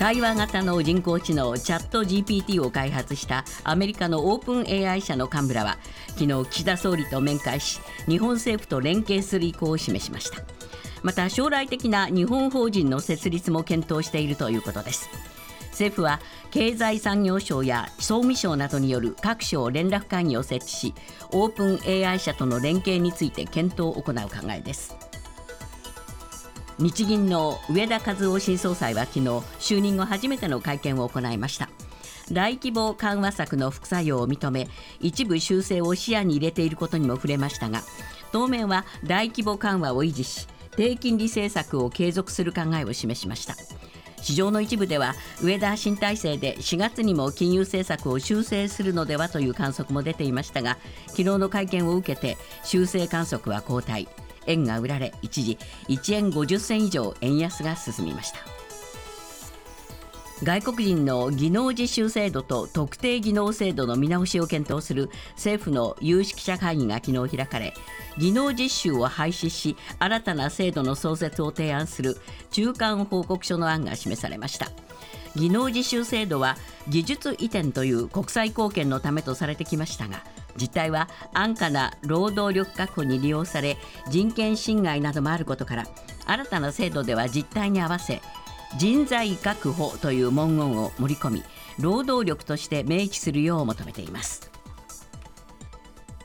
対話型の人工知能チャット GPT を開発したアメリカのオープン AI 社の幹部らは昨日岸田総理と面会し、日本政府と連携する意向を示しました。また将来的な日本法人の設立も検討しているということです。政府は経済産業省や総務省などによる各省連絡会議を設置し、オープン AI 社との連携について検討を行う考えです。日銀の植田和男新総裁は昨日、就任後初めての会見を行いました。大規模緩和策の副作用を認め、一部修正を視野に入れていることにも触れましたが、当面は大規模緩和を維持し、低金利政策を継続する考えを示しました。市場の一部では植田新体制で4月にも金融政策を修正するのではという観測も出ていましたが、昨日の会見を受けて修正観測は後退、円が売られ一時1円50銭以上円安が進みました。外国人の技能実習制度と特定技能制度の見直しを検討する政府の有識者会議が昨日開かれ、技能実習を廃止し新たな制度の創設を提案する中間報告書の案が示されました。技能実習制度は技術移転という国際貢献のためとされてきましたが、実態は安価な労働力確保に利用され、人権侵害などもあることから、新たな制度では実態に合わせ人材確保という文言を盛り込み、労働力として明記するよう求めています。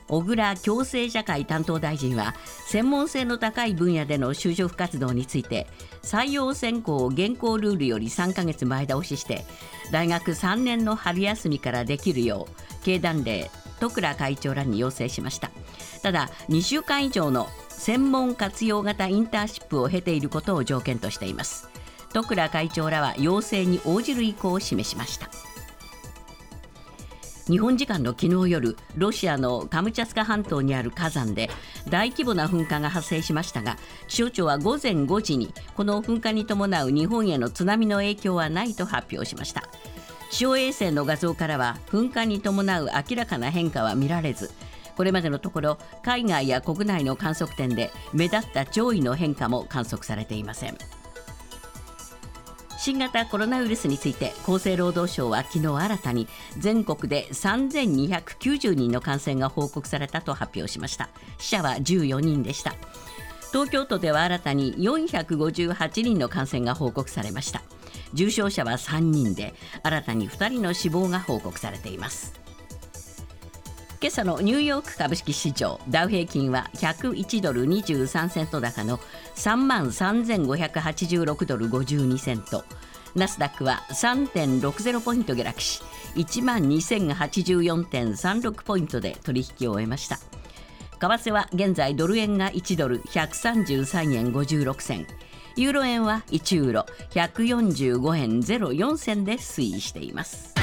小倉共生社会担当大臣は、専門性の高い分野での就職活動について、採用選考を現行ルールより3ヶ月前倒しして、大学3年の春休みからできるよう経団連十倉会長らに要請しました。ただ2週間以上の専門活用型インターンシップを経ていることを条件としています。十倉会長らは要請に応じる意向を示しました。日本時間の昨日夜、ロシアのカムチャツカ半島にある火山で大規模な噴火が発生しましたが、気象庁は午前5時にこの噴火に伴う日本への津波の影響はないと発表しました。気象衛星の画像からは噴火に伴う明らかな変化は見られず、これまでのところ海外や国内の観測点で目立った潮位の変化も観測されていません。新型コロナウイルスについて厚生労働省は昨日新たに全国で3290人の感染が報告されたと発表しました。死者は14人でした。東京都では新たに458人の感染が報告されました。重症者は3人で、新たに2人の死亡が報告されています。今朝のニューヨーク株式市場、ダウ平均は101ドル23セント高の 33,586 ドル52セント、ナスダックは 3.60 ポイント下落し 12,084.36 ポイントで取引を終えました。為替は現在ドル円が1ドル133円56銭、ユーロ円は1ユーロ145円04銭で推移しています。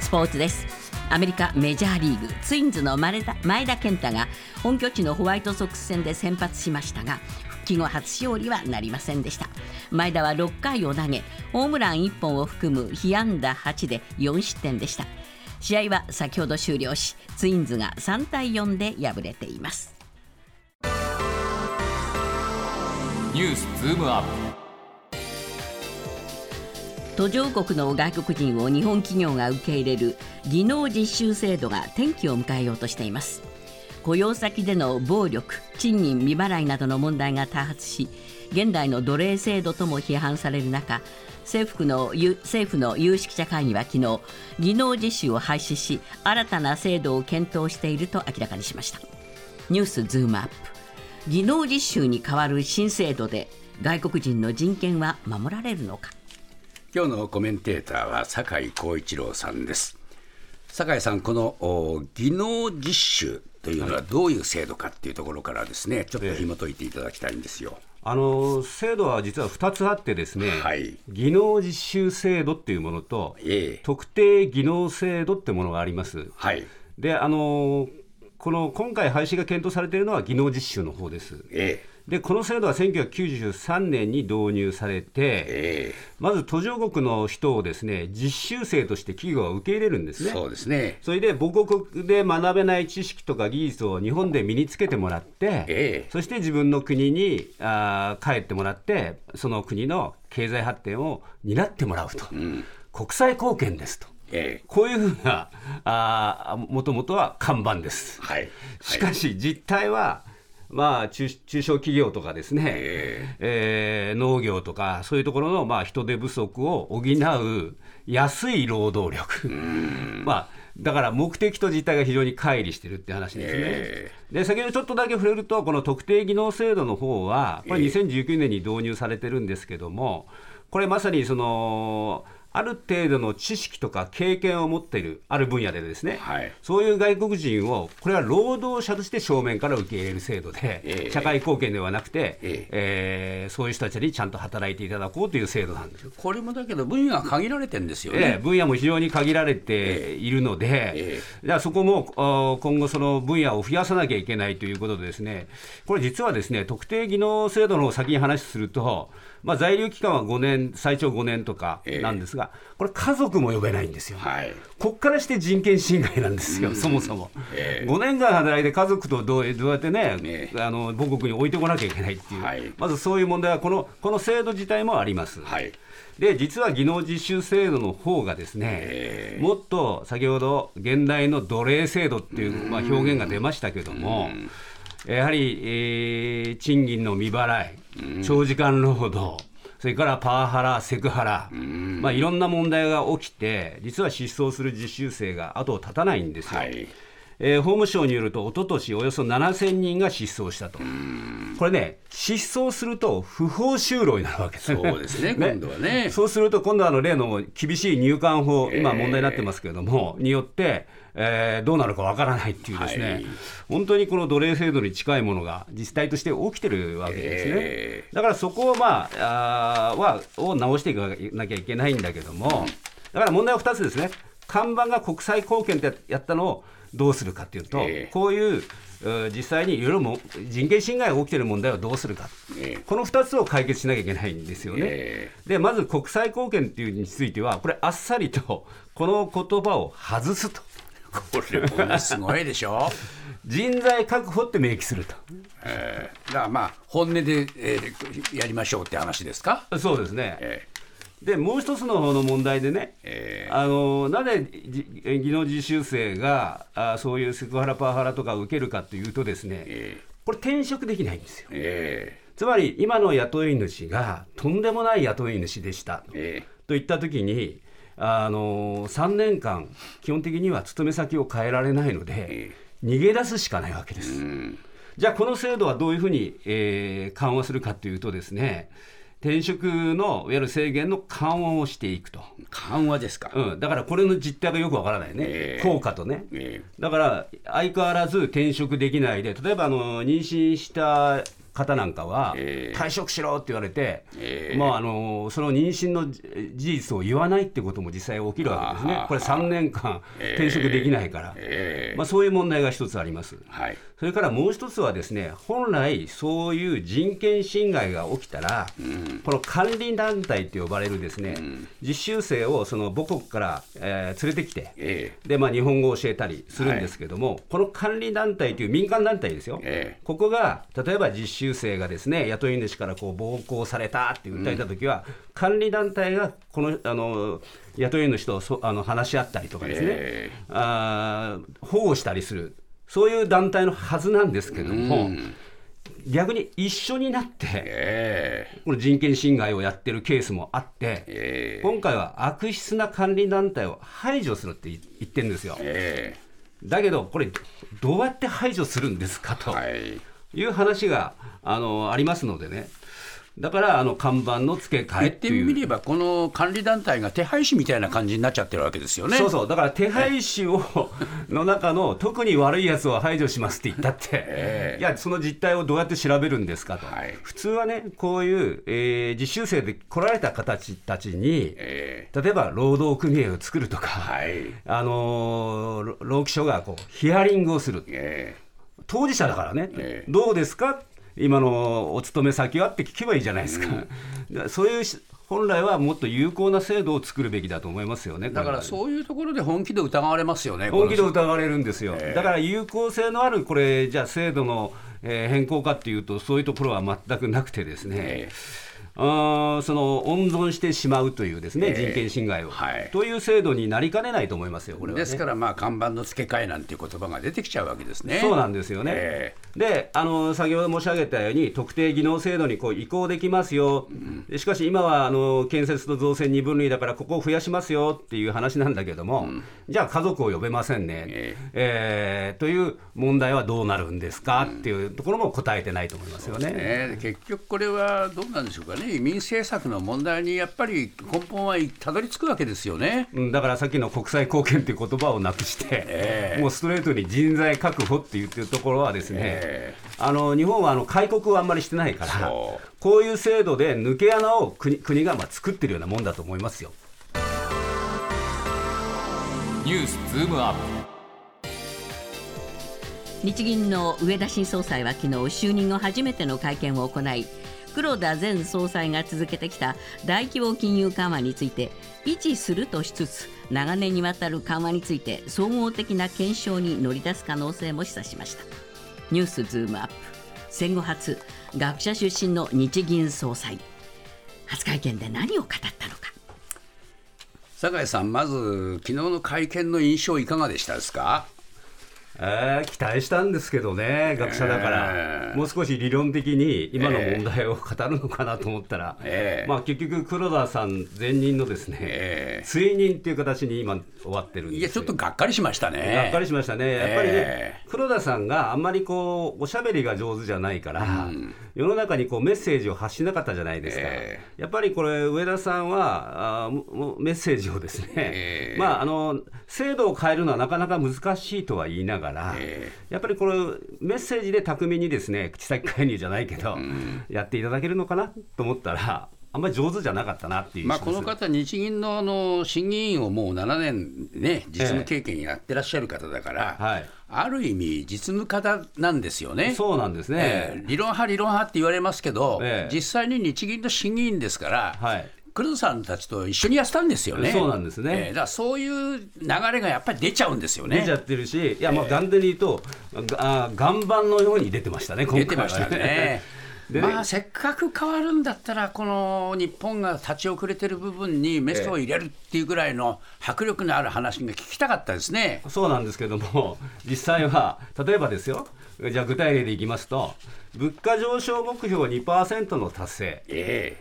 スポーツです。アメリカメジャーリーグ、ツインズの前田健太が本拠地のホワイトソックス戦で先発しましたが、復帰後初勝利はなりませんでした。前田は6回を投げ、ホームラン1本を含む被安打8で4失点でした。試合は先ほど終了し、ツインズが3対4で敗れています。ニュースズームアップ。途上国の外国人を日本企業が受け入れる技能実習制度が転機を迎えようとしています。雇用先での暴力、賃金未払いなどの問題が多発し、現代の奴隷制度とも批判される中、政府の有識者会議は昨日、技能実習を廃止し新たな制度を検討していると明らかにしました。ニュースズームアップ。技能実習に代わる新制度で外国人の人権は守られるのか。今日のコメンテーターは酒井公一郎さんです。酒井さん、この技能実習というのはどういう制度かっていうところからですね、ちょっと紐解いていただきたいんですよ。制度は実は2つあってですね、はい、技能実習制度っていうものと、特定技能制度ってものがあります、はい、でこの今回廃止が検討されているのは技能実習の方です、でこの制度は1993年に導入されて、まず途上国の人をですね、実習生として企業は受け入れるんですね。そうですね。それで母国で学べない知識とか技術を日本で身につけてもらって、そして自分の国に帰ってもらって、その国の経済発展を担ってもらうと、国際貢献ですと、こういうふうなもともとは看板です、はい、しかし実態はまあ、中小企業とかですね、農業とかそういうところのまあ人手不足を補う安い労働力、まあ、だから目的と実態が非常に乖離してるって話ですね、で先ほどちょっとだけ触れると、この特定技能制度の方はこれ2019年に導入されてるんですけども、これまさにそのある程度の知識とか経験を持っているある分野でですね、そういう外国人をこれは労働者として正面から受け入れる制度で、社会貢献ではなくて、そういう人たちにちゃんと働いていただこうという制度なんです。これもだけど分野は限られてるんですよね、分野も非常に限られているので、じゃあそこも今後その分野を増やさなきゃいけないということでですね、これ実はですね、特定技能制度の方を先に話すると、まあ、在留期間は5年、最長5年とかなんですが、これ家族も呼べないんですよ、こっからして人権侵害なんですよ、そもそも、5年間働いて家族とどうやってね、母国に置いてこなきゃいけないっていう、まずそういう問題はこの制度自体もあります、で実は技能実習制度の方がですね、もっと先ほど現代の奴隷制度っていう、まあ、表現が出ましたけども、やはり、賃金の未払い、長時間労働、それからパワハラ、セクハラ、まあ、いろんな問題が起きて、実は失踪する実習生が後を絶たないんですよ、法務省によると一昨年およそ7000人が失踪したと。これね、失踪すると不法就労になるわけですね。そうですね、今度はね。そうすると今度は例の厳しい入管法、今問題になってますけれども、によって、どうなるかわからないっていうですね、本当にこの奴隷制度に近いものが実態として起きてるわけですね、だからそこを、直していかなきゃいけないんだけども、だから問題は2つですね。看板が国際貢献ってやったのをどうするかっていうと、こういう実際にいろいろも人権侵害が起きている問題をどうするか、この2つを解決しなきゃいけないんですよね、でまず国際貢献っていうについては、これあっさりとこの言葉を外すと。これもすごいでしょ人材確保って明記すると、だからまあ本音で、やりましょうって話ですか。そうですね、でもう一つの方の問題でね、なぜ技能実習生がそういうセクハラパワハラとか受けるかというとですね、これ転職できないんですよ、つまり今の雇い主がとんでもない雇い主でした、といったときに、3年間基本的には勤め先を変えられないので、逃げ出すしかないわけです。じゃあこの制度はどういうふうに、緩和するかというとですね、転職のいわゆる制限の緩和をしていくと。緩和ですか、だからこれの実態がよくわからないね、効果とね、だから相変わらず転職できないで、例えば妊娠した方なんかは退職しろって言われて、その妊娠の事実を言わないってことも実際起きるわけですね。これ3年間転職できないから、そういう問題が一つあります、それからもう一つはですね、本来そういう人権侵害が起きたら、この管理団体と呼ばれるですね、実習生をその母国から、連れてきて、で日本語を教えたりするんですけども、この管理団体という民間団体ですよ、ここが例えば実習生がですね、雇い主からこう暴行されたって訴えたときは、管理団体がこの雇い主と話し合ったりとかですね、保護したりする、そういう団体のはずなんですけども、逆に一緒になって、この人権侵害をやってるケースもあって、今回は悪質な管理団体を排除するって言ってるんですよ、だけどこれどうやって排除するんですかと、いう話がありますのでね、だから看板の付け替えっていう、言ってみればこの管理団体が手配師みたいな感じになっちゃってるわけですよね。そうそう、だから手配師をの中の特に悪いやつを排除しますって言ったって、いやその実態をどうやって調べるんですかと、普通はね、こういう、実習生で来られた方たちに、例えば労働組合を作るとか、労基署がこうヒアリングをする、当事者だからね、どうですか、今のお勤め先はって聞けばいいじゃないですか、うん、そういう本来はもっと有効な制度を作るべきだと思いますよね。だからそういうところで本気で疑われますよね。本気で疑われるんですよ。だから有効性のあるこれじゃあ制度の変更かっていうとそういうところは全くなくてですね、その温存してしまうというですね、人権侵害を、はい、という制度になりかねないと思いますよこれは、ね、ですからまあ看板の付け替えなんていう言葉が出てきちゃうわけですね。そうなんですよね、で先ほど申し上げたように特定技能制度にこう移行できますよ、うん、しかし今は建設と造成2分類だからここを増やしますよっていう話なんだけども、うん、じゃあ家族を呼べませんね、という問題はどうなるんですか、うん、っていうところも答えてないと思いますよ ね。結局これはどうなんでしょうかね。移民政策の問題にやっぱり根本はたどり着くわけですよね、うん、だからさっきの国際貢献という言葉をなくして、もうストレートに人材確保って言ってるところはですね、日本は開国をあんまりしてないから、こういう制度で抜け穴を 国がまあ作ってるようなもんだと思いますよ。ニュースズームアップ。日銀の植田新総裁は昨日就任後初めての会見を行い、黒田前総裁が続けてきた大規模金融緩和について維持するとしつつ、長年にわたる緩和について総合的な検証に乗り出す可能性も示唆しました。ニュースズームアップ。戦後初、学者出身の日銀総裁、初会見で何を語ったのか。坂井さん、まず昨日の会見の印象いかがでしたですか。期待したんですけどね、学者だから、もう少し理論的に今の問題を語るのかなと思ったら、まあ、結局黒田さん前任のですね、追認という形に今終わってるんです。いやちょっとがっかりしましたね。がっかりしましたね。やっぱりね、黒田さんがあんまりこうおしゃべりが上手じゃないから、うん、世の中にこうメッセージを発しなかったじゃないですか、やっぱりこれ植田さんはメッセージをですね、まあ、制度を変えるのはなかなか難しいとは言いながらやっぱりこれメッセージで巧みにですね、口先介入じゃないけど、やっていただけるのかなと思ったらあんまり上手じゃなかったなっていう、まあ、この方日銀の審議員をもう7年、ね、実務経験やってらっしゃる方だから、はい、ある意味実務方なんですよね。そうなんですね、理論派理論派って言われますけど、実際に日銀の審議員ですから、黒田さんたちと一緒にやったんですよね。そうなんですね、だからそういう流れがやっぱり出ちゃうんですよね。出ちゃってるし、いやまあ眼で言うと、岩盤のように出てましたね、今回は。出てましたねでまあ、せっかく変わるんだったらこの日本が立ち遅れてる部分にメスを入れるっていうぐらいの迫力のある話が聞きたかったですね。そうなんですけども、実際は例えばですよ、じゃあ具体例でいきますと、物価上昇目標 2% の達成、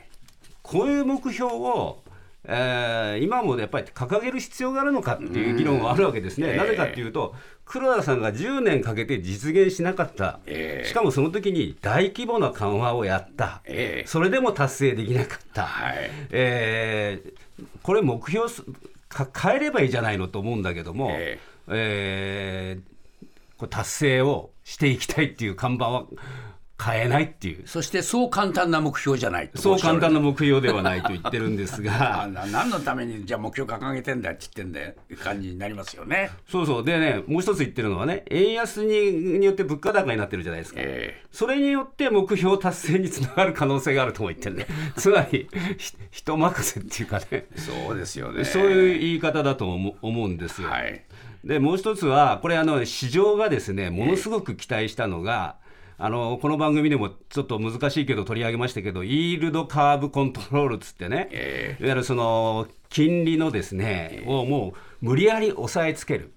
こういう目標を、今もやっぱり掲げる必要があるのかっていう議論はあるわけですね。なぜかっていうと、黒田さんが10年かけて実現しなかった、しかもその時に大規模な緩和をやった、それでも達成できなかった、これ目標変えればいいじゃないのと思うんだけども、これ達成をしていきたいっていう看板は変えないっていう。そしてそう簡単な目標じゃないと。そう簡単な目標ではないと言ってるんですが何のためにじゃあ目標掲げてんだって言ってんだよ感じになりますよね。そうそう。でね、もう一つ言ってるのはね、円安によって物価高になってるじゃないですか、それによって目標達成につながる可能性があるとも言ってるねつまり人任せっていうかね。そうですよね。そういう言い方だと思うんですよ、でもう一つはこれ市場がですね、ものすごく期待したのが、この番組でもちょっと難しいけど取り上げましたけど、イールドカーブコントロールつってね、いわゆるその金利のですね、をもう無理やり抑えつける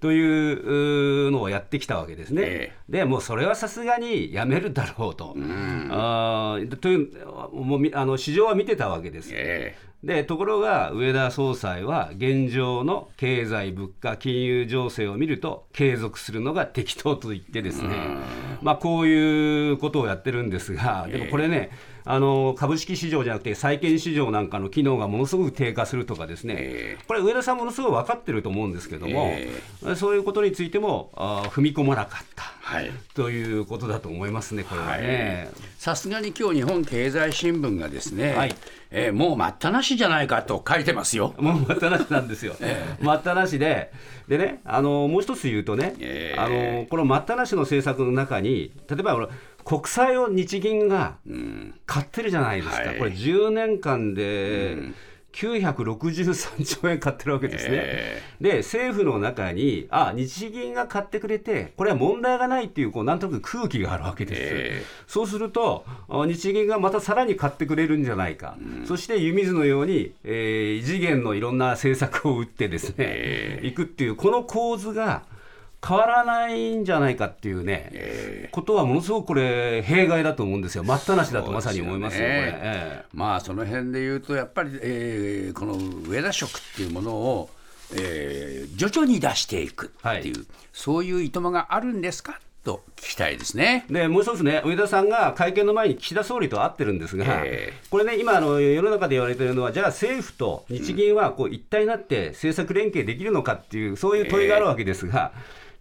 というのをやってきたわけですね、でもうそれはさすがにやめるだろうと、というもう市場は見てたわけです、でところが植田総裁は現状の経済物価金融情勢を見ると継続するのが適当と言ってですね、まあ、こういうことをやってるんですが、でもこれね、株式市場じゃなくて債券市場なんかの機能がものすごく低下するとかですね、これ植田さんものすごく分かってると思うんですけども、そういうことについても踏み込まなかった、ということだと思いますね、これはね。さすがに今日日本経済新聞がですね、もう待ったなしじゃないかと書いてますよ。もう待ったなしなんですよ、待ったなしでね、もう一つ言うとね、この待ったなしの政策の中に、例えば国債を日銀が買ってるじゃないですか、うんはい、これ10年間で963兆円買ってるわけですね、で政府の中に日銀が買ってくれてこれは問題がないっていう、こうなんとなく空気があるわけです、そうすると日銀がまたさらに買ってくれるんじゃないか、そして湯水のように、異次元のいろんな政策を打ってですね、いくっていうこの構図が変わらないんじゃないかっていうね、ことはものすごくこれ弊害だと思うんですよ。待ったなしだとまさに思いますよ、これ、まあその辺で言うとやっぱり、この植田色っていうものを、徐々に出していくっていう、はい、そういう意図があるんですかと聞きたいですね。でもう一つね、植田さんが会見の前に岸田総理と会ってるんですが、これね今世の中で言われているのは、じゃあ政府と日銀はこう一体になって政策連携できるのかっていう、そういう問いがあるわけですが、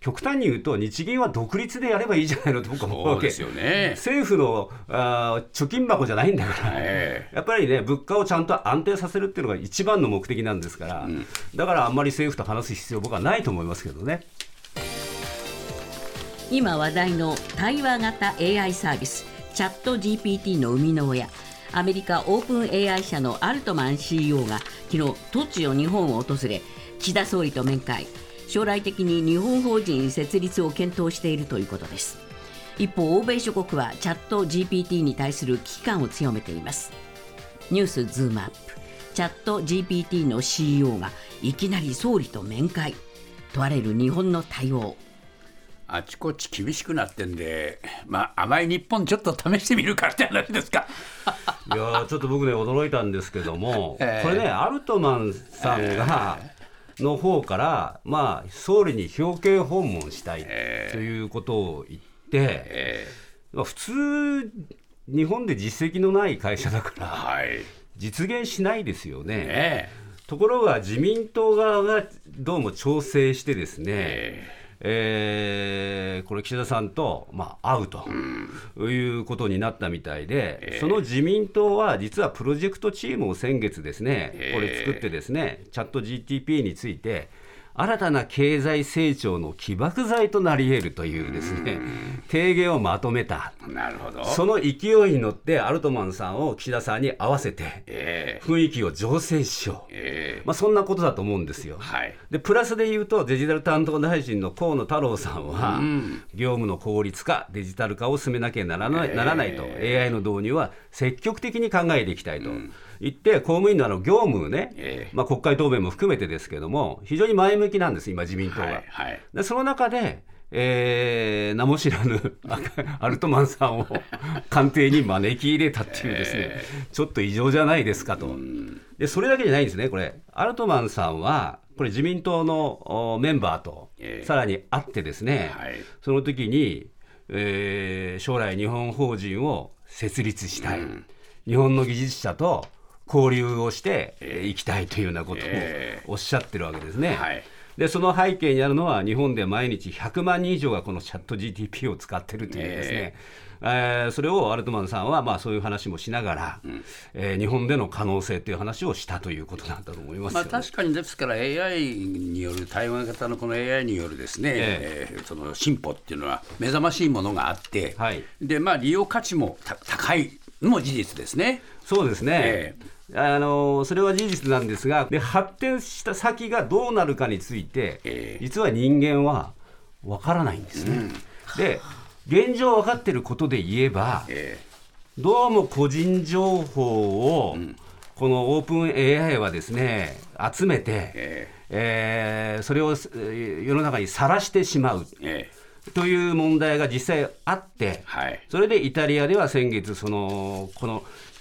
極端に言うと日銀は独立でやればいいじゃないのと僕は思うわけですよね。政府の貯金箱じゃないんだから、やっぱりね物価をちゃんと安定させるっていうのが一番の目的なんですから、うん、だからあんまり政府と話す必要僕はないと思いますけどね。今話題の対話型 AI サービスチャット GPT の生みの親、アメリカオープン AI 社のアルトマン CEO が昨日突如日本を訪れ、岸田総理と面会、将来的に日本法人設立を検討しているということです。一方欧米諸国はチャット GPT に対する危機感を強めています。ニュースズームアップ、チャット GPT の CEO がいきなり総理と面会、問われる日本の対応。あちこち厳しくなってんで、まあ、甘い日本ちょっと試してみるかって話ですか。いやちょっと僕ね驚いたんですけども、これねアルトマンさんが、の方から、まあ、総理に表敬訪問したいということを言って、普通日本で実績のない会社だから、実現しないですよね、ところが自民党側がどうも調整してですね、これ岸田さんと、会うということになったみたいで、その自民党は実はプロジェクトチームを先月ですね、これ作ってですね、チャット GTP について新たな経済成長の起爆剤となり得るというですね、提言をまとめた。なるほど。その勢いに乗ってアルトマンさんを岸田さんに合わせて、雰囲気を醸成しよう、そんなことだと思うんですよ、でプラスで言うとデジタル担当大臣の河野太郎さんは、業務の効率化デジタル化を進めなきゃならないと、AI の導入は積極的に考えていきたいと、言って公務員の業務ね、国会答弁も含めてですけども非常に前向きなんです今自民党が、でその中で、名も知らぬアルトマンさんを官邸に招き入れたっていうですね、ちょっと異常じゃないですかと。でそれだけじゃないんですね。これアルトマンさんはこれ自民党のメンバーとさらに会ってですね、その時に、将来日本法人を設立したい、日本の技術者と交流をしていきたいというようなことをおっしゃってるわけですね、でその背景にあるのは日本で毎日100万人以上がこのチャット GTP を使ってるというですね、それをアルトマンさんはそういう話もしながら、日本での可能性という話をしたということなんだと思いますよね。確かにですから AI による対話型のこの AI によるですね、その進歩っていうのは目覚ましいものがあって、で利用価値も高いのも事実ですね。そうですね、それは事実なんですが、で発展した先がどうなるかについて、実は人間は分からないんですね、で現状分かっていることで言えば、どうも個人情報を、このオープン AI はですね集めて、それを世の中にさらしてしまう、という問題が実際あって、それでイタリアでは先月この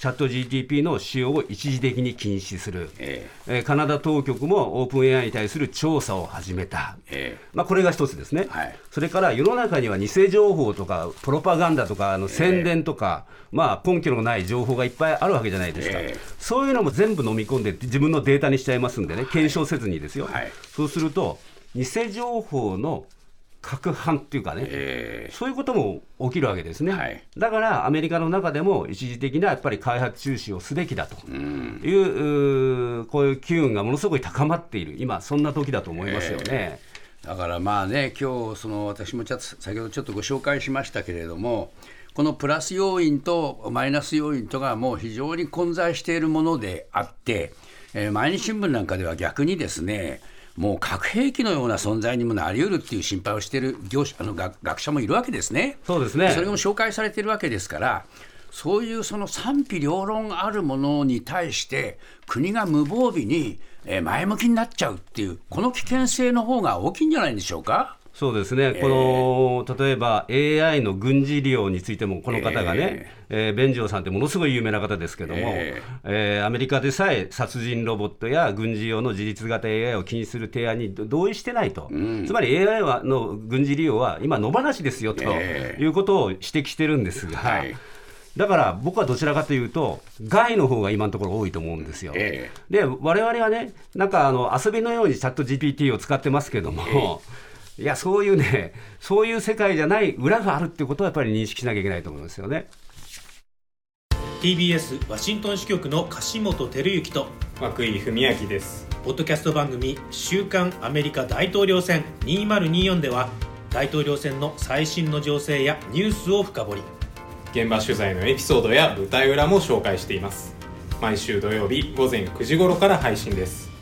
チャット GTP の使用を一時的に禁止する、カナダ当局もオープン AI に対する調査を始めた、これが一つですね、それから世の中には偽情報とかプロパガンダとか宣伝とか、根拠のない情報がいっぱいあるわけじゃないですか、そういうのも全部飲み込んで自分のデータにしちゃいますんでね、検証せずにですよ、そうすると偽情報の拡販っていうかね、そういうことも起きるわけですね、だからアメリカの中でも一時的なやっぱり開発中止をすべきだという、こういう機運がものすごい高まっている今そんな時だと思いますよね、だからまあね今日私も先ほどちょっとご紹介しましたけれども、このプラス要因とマイナス要因とがもう非常に混在しているものであって、毎日新聞なんかでは逆にですね、もう核兵器のような存在にもなり得るっていう心配をしている業者学者もいるわけですね。そうですね。それも紹介されているわけですから、そういうその賛否両論あるものに対して国が無防備に前向きになっちゃうっていう、この危険性の方が大きいんじゃないでしょうか。そうですね、この例えば AI の軍事利用についてもこの方がね、ベンジョーさんってものすごい有名な方ですけども、アメリカでさえ殺人ロボットや軍事用の自律型 AI を禁止する提案に同意してないと、つまり AI の軍事利用は今野放しですよということを指摘してるんですが、だから僕はどちらかというと害の方が今のところ多いと思うんですよ。で我々はね、なんか遊びのようにチャット GPT を使ってますけども、いやそういうね、そういう世界じゃない裏があるっていうことはやっぱり認識しなきゃいけないと思うんですよね。 TBS ワシントン支局の樫本照之と涌井文明です。ポッドキャスト番組週刊アメリカ大統領選2024では、大統領選の最新の情勢やニュースを深掘り、現場取材のエピソードや舞台裏も紹介しています。毎週土曜日午前9時頃から配信です。